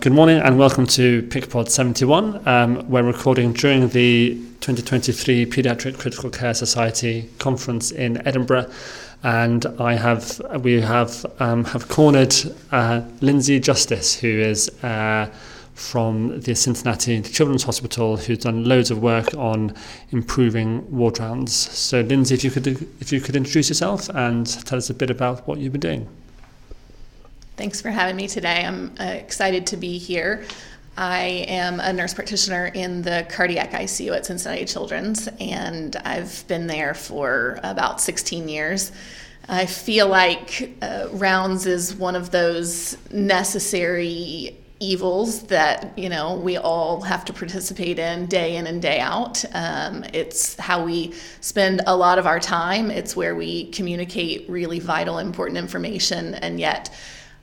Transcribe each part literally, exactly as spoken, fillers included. Good morning and welcome to PicPod seventy-one. Um, we're recording during the twenty twenty-three Pediatric Critical Care Society conference in Edinburgh, and I have we have um, have cornered uh, Lindsey Justice, who is uh, from the Cincinnati Children's Hospital, who's done loads of work on improving ward rounds. So, Lindsey, if you could if you could introduce yourself and tell us a bit about what you've been doing. Thanks for having me today. I'm uh, excited to be here. I am a nurse practitioner in the cardiac I C U at Cincinnati Children's, and I've been there for about sixteen years. I feel like uh, rounds is one of those necessary evils that, you know, we all have to participate in day in and day out. Um, it's how we spend a lot of our time. It's where we communicate really vital, important information, and yet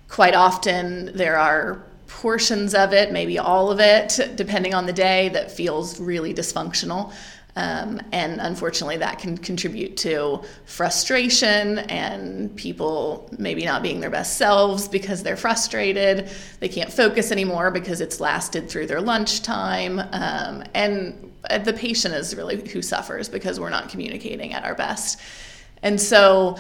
quite often there are portions of it, maybe all of it, depending on the day, that feels really dysfunctional. Um, and unfortunately that can contribute to frustration and people maybe not being their best selves because they're frustrated. They can't focus anymore because it's lasted through their lunchtime. Um, and the patient is really who suffers because we're not communicating at our best. And so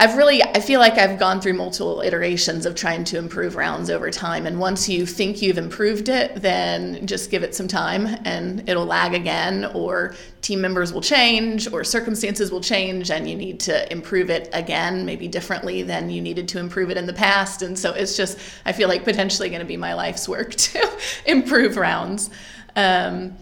I've really, I feel like I've gone through multiple iterations of trying to improve rounds over time. And once you think you've improved it, then just give it some time and it'll lag again, or team members will change or circumstances will change and you need to improve it again, maybe differently than you needed to improve it in the past. And so it's just, I feel like potentially going to be my life's work to improve rounds. Um,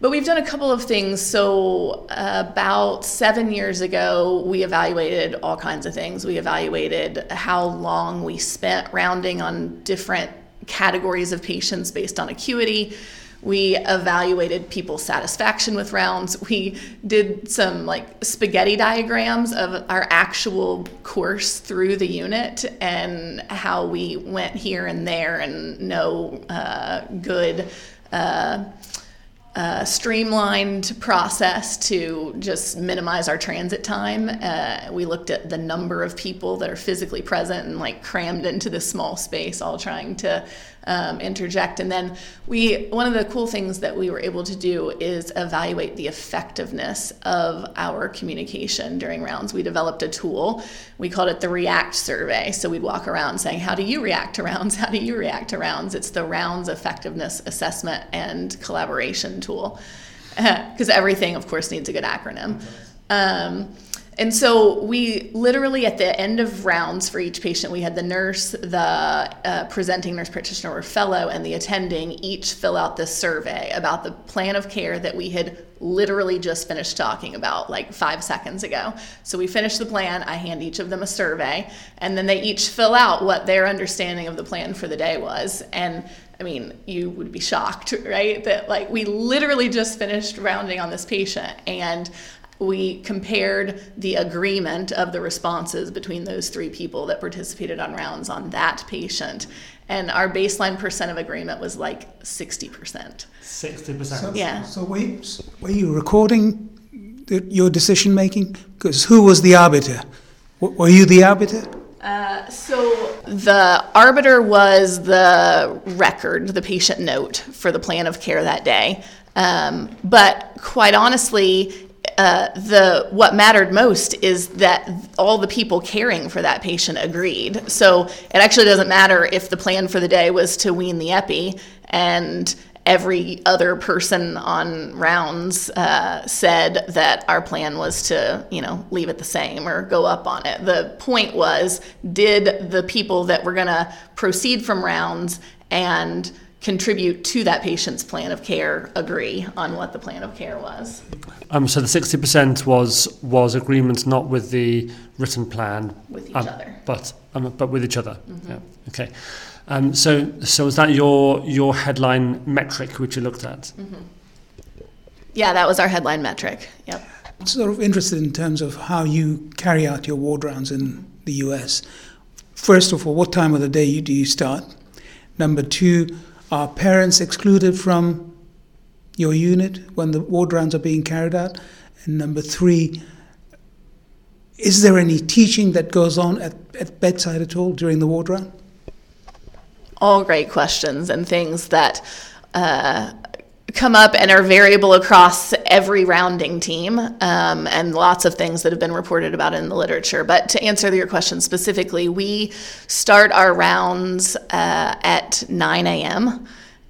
But we've done a couple of things. So uh, about seven years ago, we evaluated all kinds of things. We evaluated how long we spent rounding on different categories of patients based on acuity. We evaluated people's satisfaction with rounds. We did some like spaghetti diagrams of our actual course through the unit and how we went here and there, and no uh, good uh, Uh, streamlined process to just minimize our transit time. Uh, we looked at the number of people that are physically present and like crammed into this small space, all trying to um, interject. And then we, one of the cool things that we were able to do is evaluate the effectiveness of our communication during rounds. We developed a tool. We called it the REACT survey. So we'd walk around saying, how do you react to rounds? How do you react to rounds? It's the rounds effectiveness assessment and collaboration tool. tool because everything of course needs a good acronym. Um, and so we literally at the end of rounds for each patient, we had the nurse, the uh, presenting nurse practitioner or fellow, and the attending each fill out this survey about the plan of care that we had literally just finished talking about like five seconds ago. So we finish the plan, I hand each of them a survey, and then they each fill out what their understanding of the plan for the day was. And I mean, you would be shocked, right? That like we literally just finished rounding on this patient, and we compared the agreement of the responses between those three people that participated on rounds on that patient. And our baseline percent of agreement was like sixty percent. sixty percent. So, yeah. So were, were you recording the, your decision making? Because who was the arbiter? Were you the arbiter? Uh, so the arbiter was the record, the patient note for the plan of care that day. Um, but quite honestly, Uh, the what mattered most is that all the people caring for that patient agreed. So it actually doesn't matter if the plan for the day was to wean the epi and every other person on rounds uh, said that our plan was to, you know, leave it the same or go up on it. The point was, did the people that were going to proceed from rounds and contribute to that patient's plan of care agree on what the plan of care was? Um, so the sixty percent was was agreement not with the written plan, with each um, other, but um, but with each other. Mm-hmm. Yeah. Okay. Um, so so is that your your headline metric which you looked at? Mm-hmm. Yeah, that was our headline metric. Yep. I'm sort of interested in terms of how you carry out your ward rounds in the U S. First of all, what time of the day do you start? Number two, are parents excluded from your unit when the ward rounds are being carried out? And number three, is there any teaching that goes on at, at bedside at all during the ward round? all great questions and things that uh, come up and are variable across every rounding team, um, and lots of things that have been reported about in the literature. But to answer your question specifically, we start our rounds uh, at nine a.m.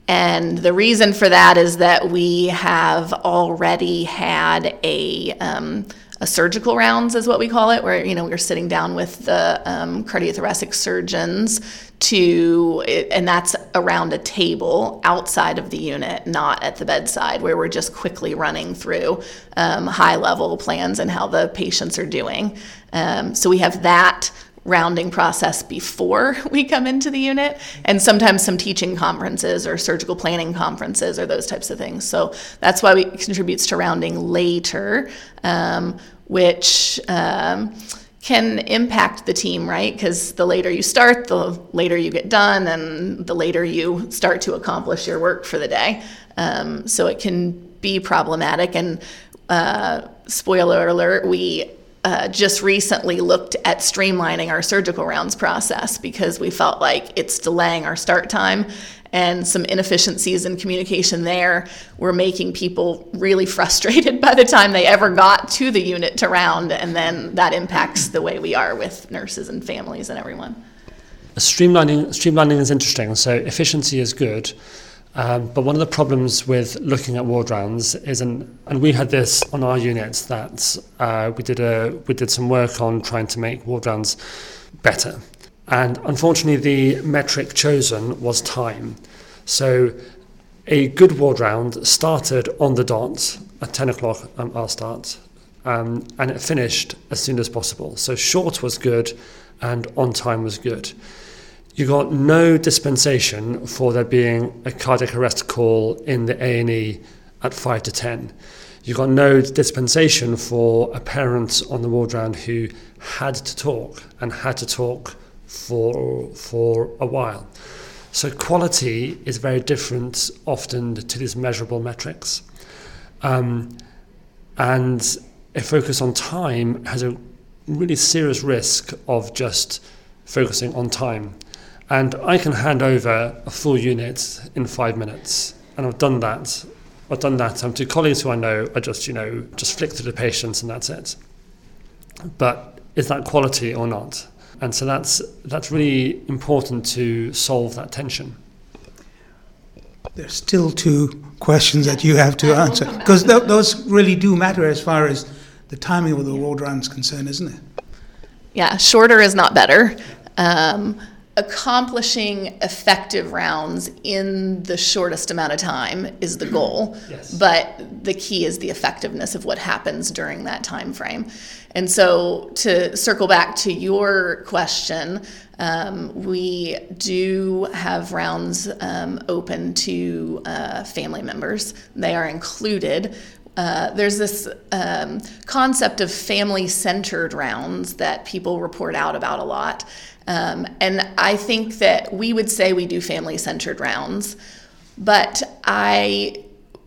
And the reason for that is that we have already had a um, a surgical rounds is what we call it, where, you know, we're sitting down with the um, cardiothoracic surgeons to, and that's around a table outside of the unit, not at the bedside, where we're just quickly running through um, high-level plans and how the patients are doing. Um, so we have that rounding process before we come into the unit, and sometimes some teaching conferences or surgical planning conferences or those types of things. So that's why we contributes to rounding later, um, which um, can impact the team, right? Because the later you start, the later you get done, and the later you start to accomplish your work for the day. Um, so it can be problematic. And uh, spoiler alert, we Uh, just recently looked at streamlining our surgical rounds process because we felt like it's delaying our start time, and some inefficiencies in communication there were making people really frustrated by the time they ever got to the unit to round, and then that impacts the way we are with nurses and families and everyone. Streamlining, streamlining is interesting. So efficiency is good. Um, but one of the problems with looking at ward rounds is, an, and we had this on our units, that uh, we did a we did some work on trying to make ward rounds better. And unfortunately, the metric chosen was time. So a good ward round started on the dot at ten o'clock, um, our start, um, and it finished as soon as possible. So short was good and on time was good. You got no dispensation for there being a cardiac arrest call in the A and E at five to ten. You got no dispensation for a parent on the ward round who had to talk and had to talk for for a while. So quality is very different often to these measurable metrics. Um, and a focus on time has a really serious risk of just focusing on time. And I can hand over a full unit in five minutes. And I've done that. I've done that um, to colleagues who I know. I just, you know, just flick through the patients and that's it. But is that quality or not? And so that's that's really important to solve that tension. There's still two questions that you have to answer, because th- those really do matter as far as the timing of the ward round is concerned, isn't it? Yeah, shorter is not better. Um, Accomplishing effective rounds in the shortest amount of time is the goal, yes. But the key is the effectiveness of what happens during that time frame. And so, to circle back to your question, um, we do have rounds um, open to uh, family members. They are included. Uh, there's this um, concept of family-centered rounds that people report out about a lot. Um, and I think that we would say we do family-centered rounds, but I,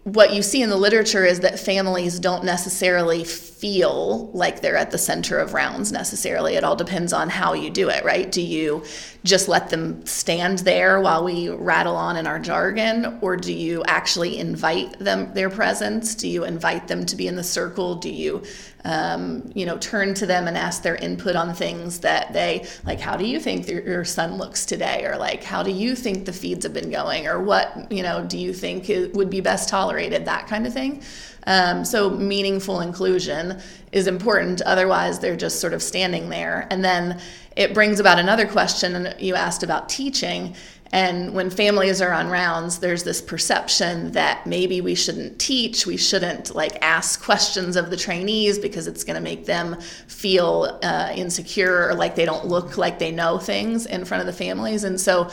what you see in the literature is that families don't necessarily feel like they're at the center of rounds necessarily. It all depends on how you do it, right? Do you just let them stand there while we rattle on in our jargon, or do you actually invite them, their presence? Do you invite them to be in the circle? Do you, um, you know, turn to them and ask their input on things that they, like, how do you think your son looks today? Or like, how do you think the feeds have been going? Or what, you know, do you think it would be best tolerated? That kind of thing. Um, so meaningful inclusion is important. Otherwise, they're just sort of standing there. And then it brings about another question, and you asked about teaching. And when families are on rounds, there's this perception that maybe we shouldn't teach, we shouldn't like ask questions of the trainees because it's going to make them feel uh, insecure or like they don't look like they know things in front of the families. And so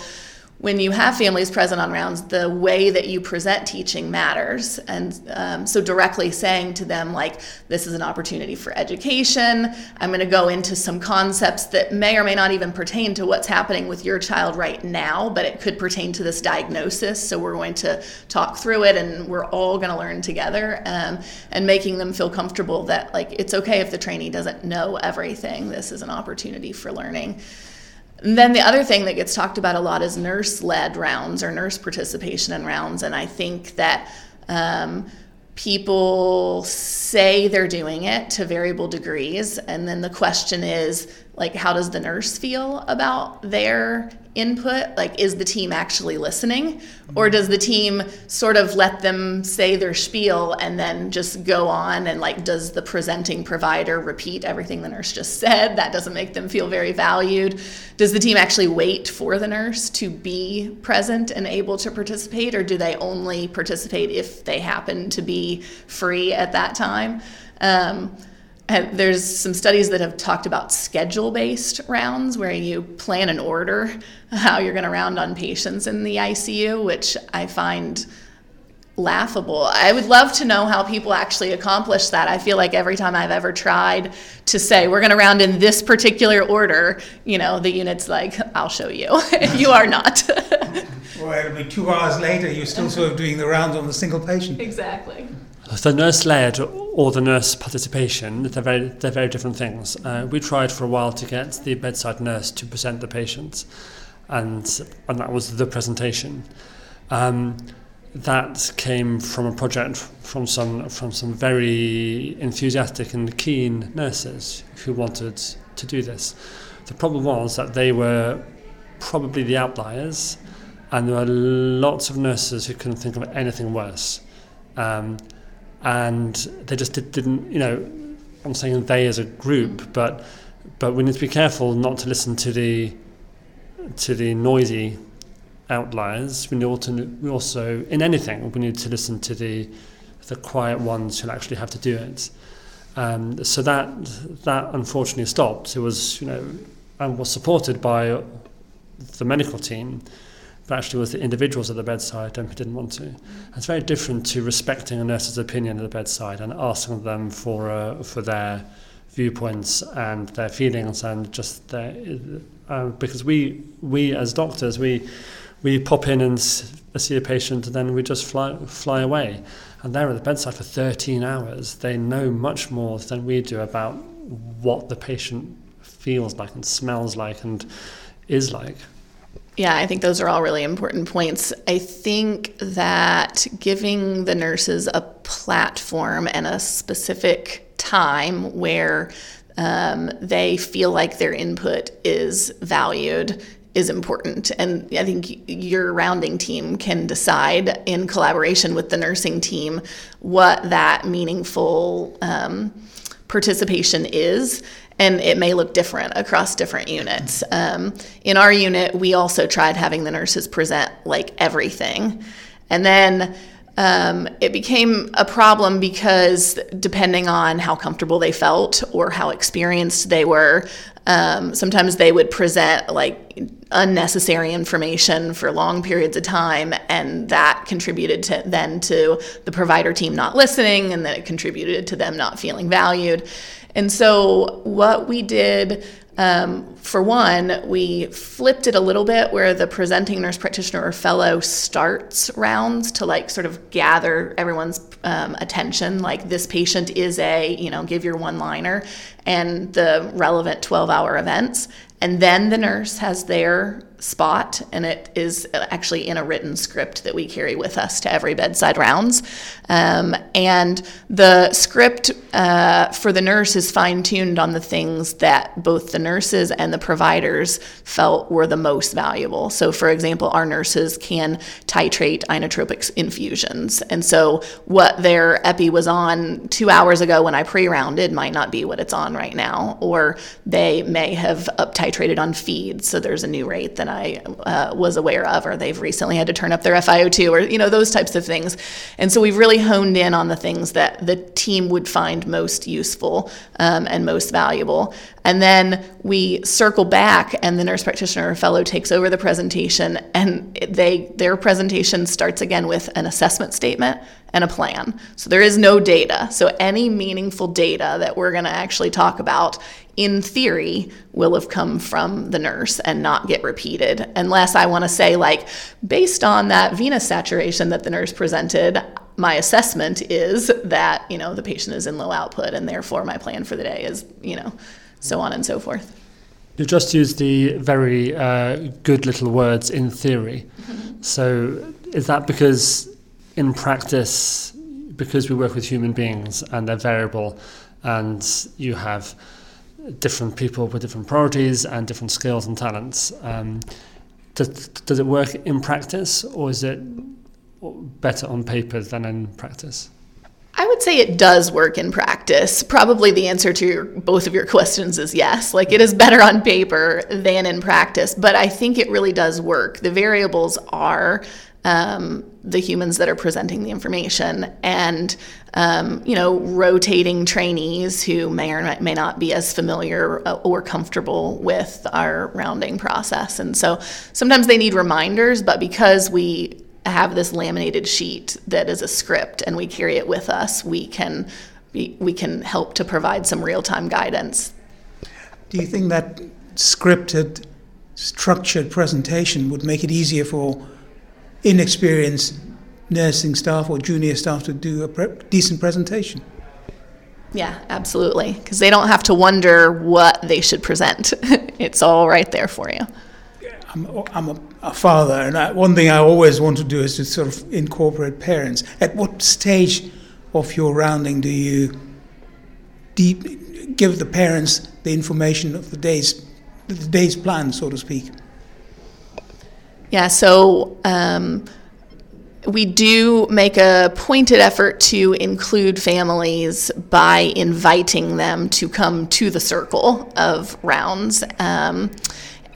when you have families present on rounds, the way that you present teaching matters. And um, so directly saying to them, like, this is an opportunity for education. I'm going to go into some concepts that may or may not even pertain to what's happening with your child right now, but it could pertain to this diagnosis. So we're going to talk through it, and we're all going to learn together, um, and making them feel comfortable that, like, it's okay if the trainee doesn't know everything. This is an opportunity for learning. And then the other thing that gets talked about a lot is nurse-led rounds or nurse participation in rounds. And I think that um, people say they're doing it to variable degrees. And then the question is, like, how does the nurse feel about their input? Like, is the team actually listening? Or does the team sort of let them say their spiel and then just go on? And, like, does the presenting provider repeat everything the nurse just said? That doesn't make them feel very valued. Does the team actually wait for the nurse to be present and able to participate? Or do they only participate if they happen to be free at that time? Um, And there's some studies that have talked about schedule-based rounds where you plan an order how you're going to round on patients in the I C U, which I find laughable. I would love to know how people actually accomplish that. I feel like every time I've ever tried to say, we're going to round in this particular order, you know, the unit's like, I'll show you. You are not. Or it'll be two hours later, you're still sort of doing the rounds on the single patient. Exactly. So nurse-led or the nurse participation, they're very, they're very different things. Uh, we tried for a while to get the bedside nurse to present the patients, and and that was the presentation. Um, that came from a project from some from some very enthusiastic and keen nurses who wanted to do this. The problem was that they were probably the outliers, and there were lots of nurses who couldn't think of anything worse. Um, And they just did, didn't, you know, I'm saying they as a group, but but we need to be careful not to listen to the to the noisy outliers. We need to, we also, in anything, we need to listen to the the quiet ones who actually have to do it. Um, so that that unfortunately stopped. It was, you know, and was supported by the medical team, but actually was the individuals at the bedside and who didn't want to. It's very different to respecting a nurse's opinion at the bedside and asking them for uh, for their viewpoints and their feelings and just their, uh, because we we as doctors we we pop in and see a patient and then we just fly fly away, and they're at the bedside for thirteen hours. They know much more than we do about what the patient feels like and smells like and is like. Yeah, I think those are all really important points. I think that giving the nurses a platform and a specific time where um, they feel like their input is valued is important. And I think your rounding team can decide in collaboration with the nursing team what that meaningful um, participation is. And it may look different across different units. Um, in our unit, we also tried having the nurses present like everything. And then um, it became a problem because depending on how comfortable they felt or how experienced they were, um, sometimes they would present like unnecessary information for long periods of time, and that contributed to then to the provider team not listening, and then it contributed to them not feeling valued. And so what we did, um, for one, we flipped it a little bit where the presenting nurse practitioner or fellow starts rounds to like sort of gather everyone's um, attention, like this patient is a, you know, give your one-liner and the relevant twelve-hour events. And then the nurse has their spot, and it is actually in a written script that we carry with us to every bedside rounds. Um, and the script uh, for the nurse is fine-tuned on the things that both the nurses and the providers felt were the most valuable. So, for example, our nurses can titrate inotropic infusions. And so what their epi was on two hours ago when I pre-rounded might not be what it's on right now, or they may have uptitrated titrated on feeds, so there's a new rate that I uh, was aware of, or they've recently had to turn up their F I O two, or you know, those types of things. And so we've really honed in on the things that the team would find most useful um, and most valuable. And then we circle back, and the nurse practitioner or fellow takes over the presentation, and they their presentation starts again with an assessment statement and a plan. So there is no data. So any meaningful data that we're going to actually talk about, in theory, will have come from the nurse and not get repeated. Unless I want to say, like, based on that venous saturation that the nurse presented, my assessment is that, you know, the patient is in low output, and therefore my plan for the day is, you know, so on and so forth. You've just used the very uh, good little words in theory. Mm-hmm. So is that because in practice, because we work with human beings and they're variable and you have different people with different priorities and different skills and talents, um, does, does it work in practice, or is it better on paper than in practice? I would say it does work in practice. Probably the answer to your, both of your questions is yes. Like, it is better on paper than in practice, but I think it really does work. The variables are um, the humans that are presenting the information, and um, you know, rotating trainees who may or may not be as familiar or comfortable with our rounding process. And so sometimes they need reminders, but because we have this laminated sheet that is a script and we carry it with us, we can be, we can help to provide some real-time guidance. Do you think that scripted, structured presentation would make it easier for inexperienced nursing staff or junior staff to do a pre- decent presentation? Yeah, absolutely, because they don't have to wonder what they should present. It's all right there for you. I'm a, a father, and I, one thing I always want to do is to sort of incorporate parents. At what stage of your rounding do you deep, give the parents the information of the day's, the day's plan, so to speak? Yeah, so um, we do make a pointed effort to include families by inviting them to come to the circle of rounds. Um,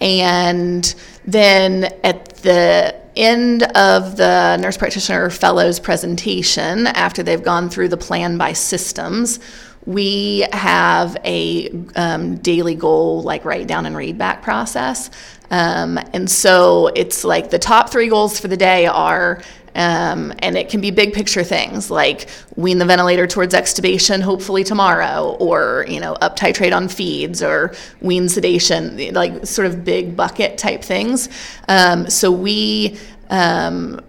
And then at the end of the nurse practitioner fellows presentation, after they've gone through the plan by systems, we have a um, daily goal, like write down and read back process. Um, and so it's like the top three goals for the day are, um, and it can be big picture things like wean the ventilator towards extubation hopefully tomorrow, or, you know, up titrate on feeds, or wean sedation, like sort of big bucket type things. Um, so we um,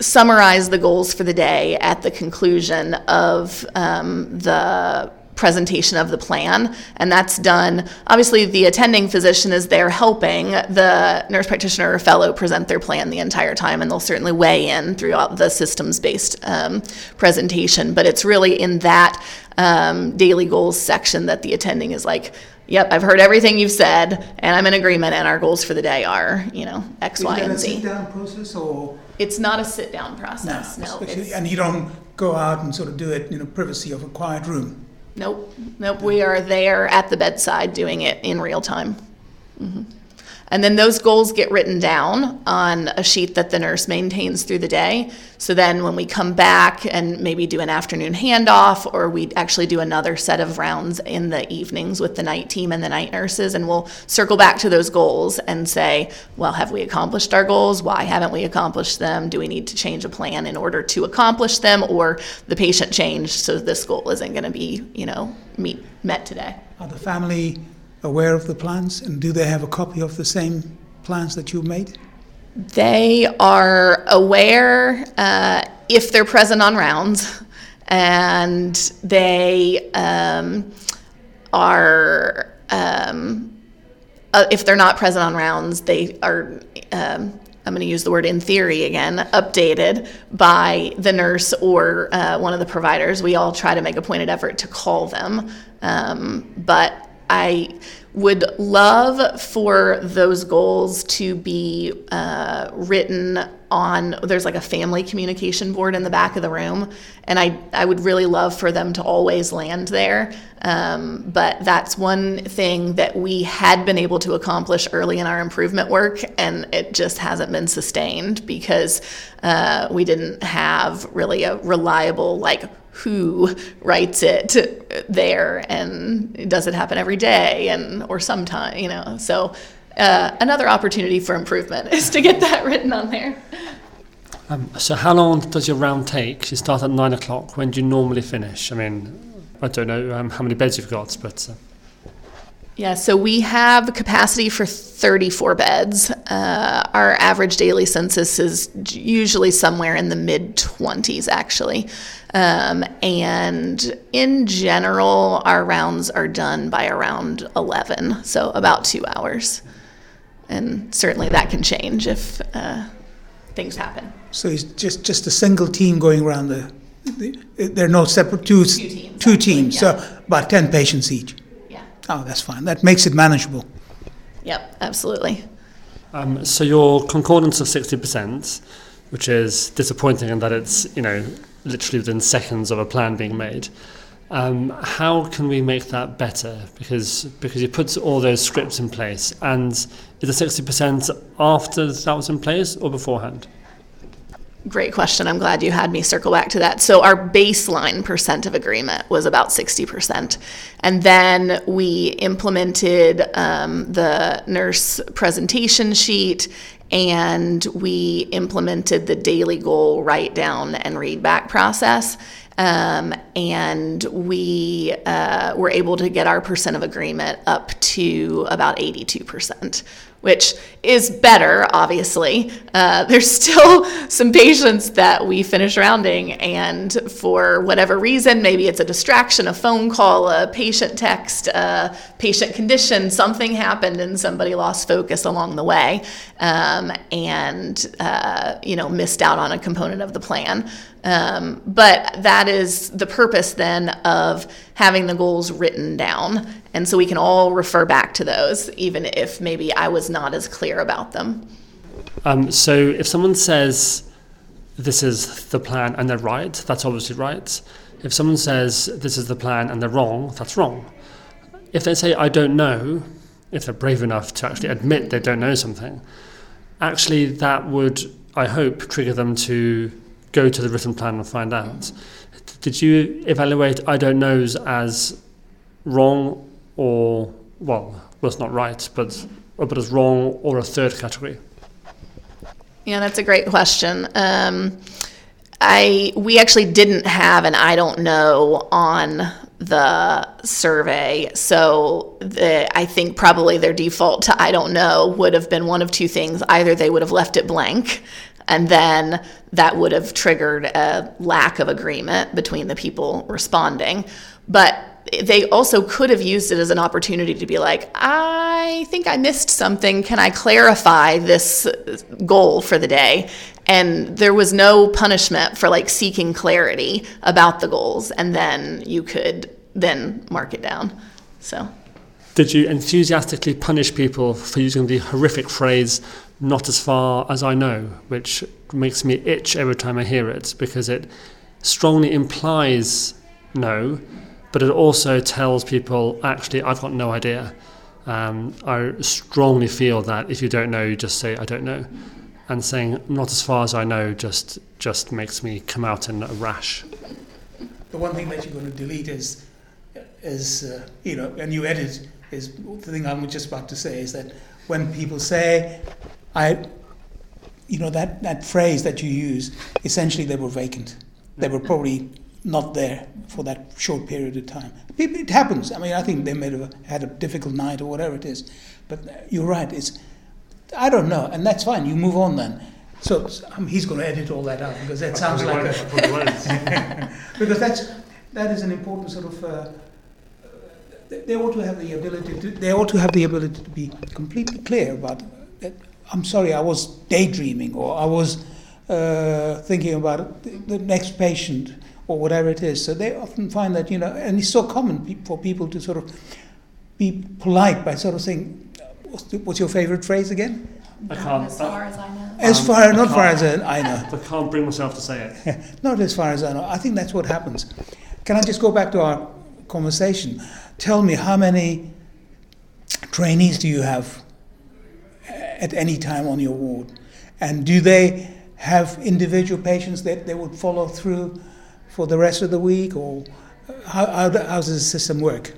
summarize the goals for the day at the conclusion of um, the presentation of the plan, and that's done. Obviously, the attending physician is there helping the nurse practitioner or fellow present their plan the entire time, and they'll certainly weigh in throughout the systems-based um, presentation, but it's really in that um, daily goals section that the attending is like, yep, I've heard everything you've said, and I'm in agreement, and our goals for the day are, you know, X, Y, and Z. Is that a sit-down process, or...? It's not a sit-down process, no. no and you don't go out and sort of do it in the privacy of a quiet room? Nope, nope. We are there at the bedside doing it in real time. Mm-hmm. And then those goals get written down on a sheet that the nurse maintains through the day. So then when we come back and maybe do an afternoon handoff, or we actually do another set of rounds in the evenings with the night team and the night nurses, and we'll circle back to those goals and say, well, have we accomplished our goals? Why haven't we accomplished them? Do we need to change a plan in order to accomplish them? Or the patient changed, so this goal isn't going to be, you know, meet, met today. Are the family aware of the plans, and do they have a copy of the same plans that you made? They are aware uh, if they're present on rounds, and they um, are, um, uh, if they're not present on rounds, they are, um, I'm going to use the word in theory again, updated by the nurse or uh, one of the providers. We all try to make a pointed effort to call them, um, but I would love for those goals to be uh, written on, there's like a family communication board in the back of the room, and I, I would really love for them to always land there. Um, but that's one thing that we had been able to accomplish early in our improvement work, and it just hasn't been sustained because uh, we didn't have really a reliable, like, who writes it there, and does it happen every day and or sometime, you know. So uh, another opportunity for improvement is to get that written on there. Um, so how long does your round take? You start at nine o'clock. When do you normally finish? I mean, I don't know um, how many beds you've got, but... Uh... Yeah, so we have capacity for thirty-four beds. Uh, our average daily census is usually somewhere in the mid-twenties, actually. Um, and in general, our rounds are done by around eleven, so about two hours. And certainly that can change if uh, things happen. So it's just, just a single team going around the, the there are no separate, two, two teams, two teams yeah. So about ten patients each. Oh, that's fine. That makes it manageable. Yep, absolutely. Um, so your concordance of sixty percent, which is disappointing in that it's, you know, literally within seconds of a plan being made. Um, how can we make that better? Because because you put all those scripts in place. And is the sixty percent after that was in place or beforehand? Great question. I'm glad you had me circle back to that. So our baseline percent of agreement was about sixty percent. And then we implemented um, the nurse presentation sheet, and we implemented the daily goal write down and read back process. Um, and we uh, were able to get our percent of agreement up to about eighty-two percent. Which is better, obviously. Uh, there's still some patients that we finish rounding, and for whatever reason, maybe it's a distraction, a phone call, a patient text, a patient condition, something happened and somebody lost focus along the way, um, and uh, you know, missed out on a component of the plan. Um, but that is the purpose then of having the goals written down. And so we can all refer back to those, even if maybe I was not as clear about them. Um, so if someone says, this is the plan, and they're right, that's obviously right. If someone says, this is the plan, and they're wrong, that's wrong. If they say, I don't know, if they're brave enough to actually admit they don't know something, actually that would, I hope, trigger them to go to the written plan and find out. Did you evaluate I don't knows as wrong or, well, well it's not right, but but as wrong or a third category? Yeah, that's a great question. Um, I we actually didn't have an I don't know on the survey, so the, I think probably their default to I don't know would have been one of two things. Either they would have left it blank, and then that would have triggered a lack of agreement between the people responding. But they also could have used it as an opportunity to be like, I think I missed something. Can I clarify this goal for the day? And there was no punishment for like seeking clarity about the goals. And then you could then mark it down. So, did you enthusiastically punish people for using the horrific phrase, not as far as I know, which makes me itch every time I hear it, because it strongly implies no, but it also tells people, actually, I've got no idea. Um, I strongly feel that if you don't know, you just say, I don't know. And saying, not as far as I know, just just makes me come out in a rash. The one thing that you're going to delete is, is uh, you know, and you edit, is the thing I'm just about to say is that when people say, I, you know, that, that phrase that you use, essentially they were vacant. They were probably not there for that short period of time. People, it happens. I mean, I think they may have had a difficult night or whatever it is. But you're right. It's, I don't know. And that's fine. You move on then. So, so um, he's going to edit all that out because that I sounds like a... because that's, that is an important sort of... Uh, they ought to have the ability to, they ought to have the ability to be completely clear about that. I'm sorry, I was daydreaming, or I was uh, thinking about the next patient, or whatever it is. So they often find that, you know, and it's so common pe- for people to sort of be polite by sort of saying, what's, the, what's your favorite phrase again? I can't. As far as I know. As far, um, not far as I know. I can't bring myself to say it. Not as far as I know. I think that's what happens. Can I just go back to our conversation? Tell me, how many trainees do you have at any time on your ward? And do they have individual patients that they would follow through for the rest of the week? Or how, how, how does the system work?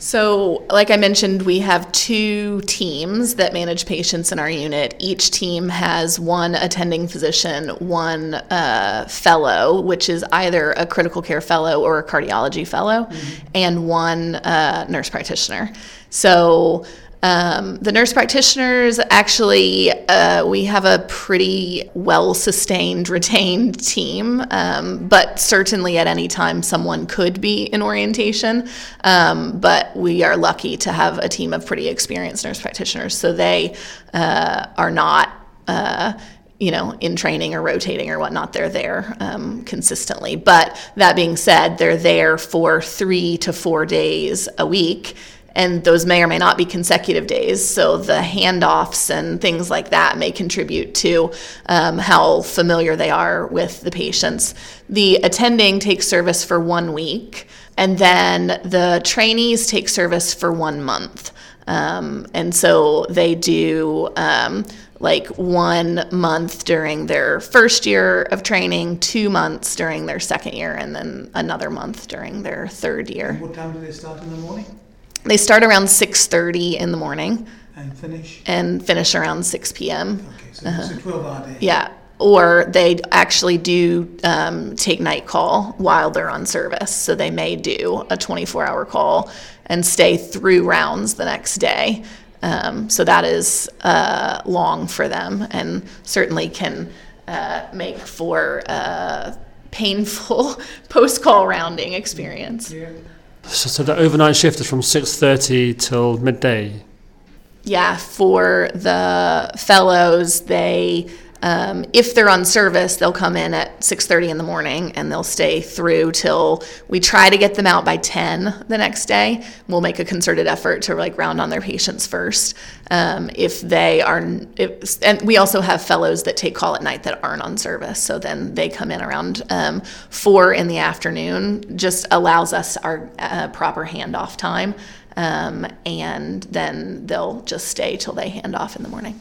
So, like I mentioned, we have two teams that manage patients in our unit. Each team has one attending physician, one uh, fellow, which is either a critical care fellow or a cardiology fellow, mm-hmm. and one uh, nurse practitioner. So, um, the nurse practitioners, actually, uh, we have a pretty well-sustained, retained team, um, but certainly at any time someone could be in orientation, um, but we are lucky to have a team of pretty experienced nurse practitioners, so they uh, are not, uh, you know, in training or rotating or whatnot. They're there um, consistently. But that being said, they're there for three to four days a week, and those may or may not be consecutive days, so the handoffs and things like that may contribute to um, how familiar they are with the patients. The attending takes service for one week, and then the trainees take service for one month. Um, and so they do um, like one month during their first year of training, two months during their second year, and then another month during their third year. What time do they start in the morning? They start around six thirty in the morning. And finish? And finish around six p.m. Okay, so uh-huh. It's a twelve-hour day. Yeah, or they actually do um, take night call while they're on service. So they may do a twenty-four hour call and stay through rounds the next day. Um, so that is uh, long for them, and certainly can uh, make for a painful post-call rounding experience. Yeah. So the overnight shift is from six thirty till midday? Yeah, for the fellows, they, um, if they're on service, they'll come in at six thirty in the morning, and they'll stay through till, we try to get them out by ten the next day. We'll make a concerted effort to like round on their patients first. Um, if they are, if, and we also have fellows that take call at night that aren't on service, so then they come in around um, four in the afternoon, just allows us our uh, proper handoff time, um, and then they'll just stay till they hand off in the morning.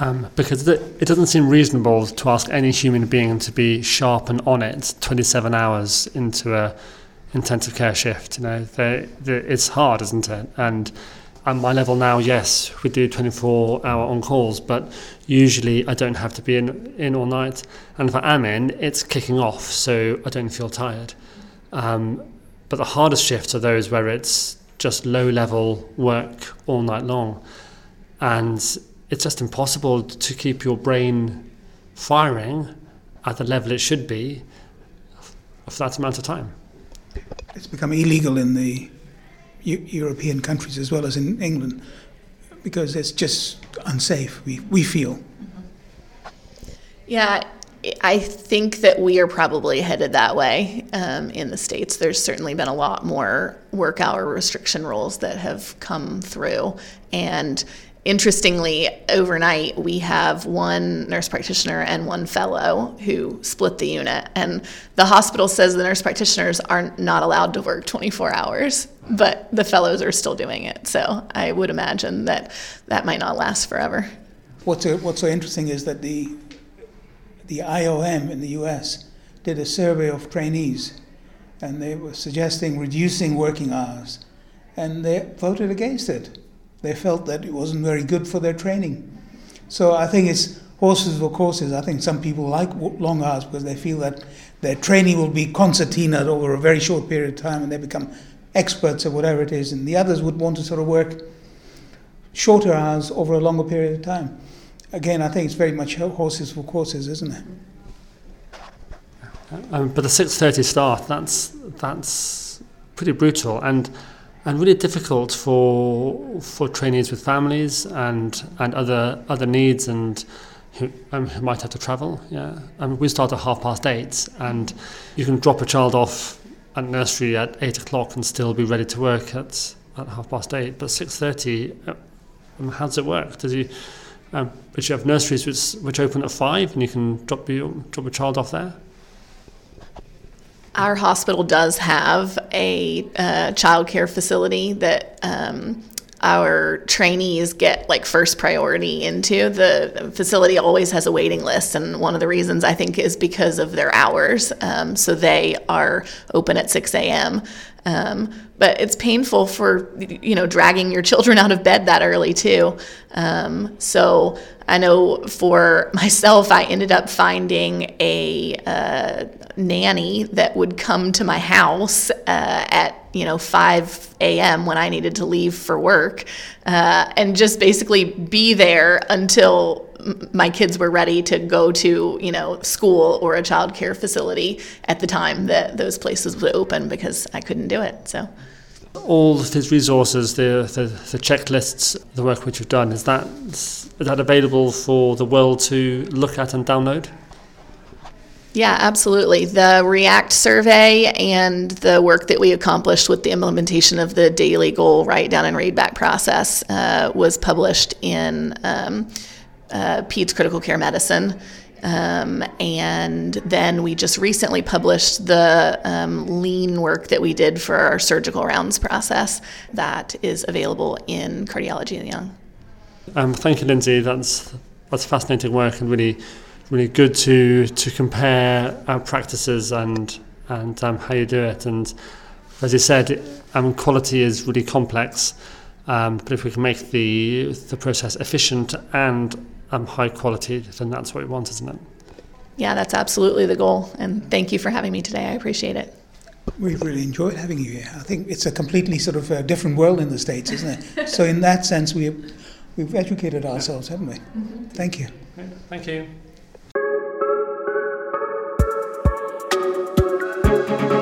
Um, because it doesn't seem reasonable to ask any human being to be sharp and on it twenty-seven hours into a intensive care shift. You know, they, they, it's hard, isn't it? And at my level now, yes, we do twenty-four hour on calls, but usually I don't have to be in, in all night. And if I am in, it's kicking off, so I don't feel tired. Um, but the hardest shifts are those where it's just low-level work all night long. And it's just impossible to keep your brain firing at the level it should be for that amount of time. It's become illegal in the U- European countries as well as in England because it's just unsafe, we, we feel. Yeah, I think that we are probably headed that way um, in the States. There's certainly been a lot more work hour restriction rules that have come through, and interestingly, overnight, we have one nurse practitioner and one fellow who split the unit. And the hospital says the nurse practitioners are not allowed to work twenty-four hours, but the fellows are still doing it. So I would imagine that that might not last forever. What's, a, what's so interesting is that the, the I O M in the U S did a survey of trainees, and they were suggesting reducing working hours, and they voted against it. They felt that it wasn't very good for their training. So I think it's horses for courses. I think some people like long hours because they feel that their training will be concertinaed over a very short period of time and they become experts at whatever it is. And the others would want to sort of work shorter hours over a longer period of time. Again, I think it's very much horses for courses, isn't it? Um, but the six thirty start, that's that's pretty brutal. And... And really difficult for for trainees with families and and other other needs and who, um, who might have to travel. Yeah, I mean, we start at half past eight, and you can drop a child off at nursery at eight o'clock and still be ready to work at, at half past eight. But six thirty, um, how does it work? Does you, um, which you have nurseries which which open at five, and you can drop your drop a child off there. Our hospital does have a uh, child care facility that um, our trainees get like first priority into. The facility always has a waiting list, and one of the reasons I think is because of their hours. Um, so they are open at six a.m. Um, but it's painful for, you know, dragging your children out of bed that early too. Um, so I know for myself, I ended up finding a uh, nanny that would come to my house uh, at, you know, five a.m. when I needed to leave for work, uh, and just basically be there until my kids were ready to go to, you know, school or a child care facility at the time that those places would open, because I couldn't do it. So all these resources, the, the the checklists, the work which you've done, is that is that available for the world to look at and download? Yeah, absolutely. The REACT survey and the work that we accomplished with the implementation of the daily goal write down and read back process uh, was published in um, Uh, Peds Critical Care Medicine, um, and then we just recently published the um, lean work that we did for our surgical rounds process that is available in Cardiology and Young. Um, thank you, Lindsey. That's that's fascinating work, and really, really good to to compare our practices and and um, how you do it. And as you said, um, quality is really complex, um, but if we can make the the process efficient and Um, high quality, then that's what we want, isn't it? Yeah, that's absolutely the goal. And thank you for having me today. I appreciate it. We've really enjoyed having you here. I think it's a completely sort of uh, different world in the States, isn't it? So in that sense, we, we've educated ourselves, haven't we? Mm-hmm. Thank you. Thank you.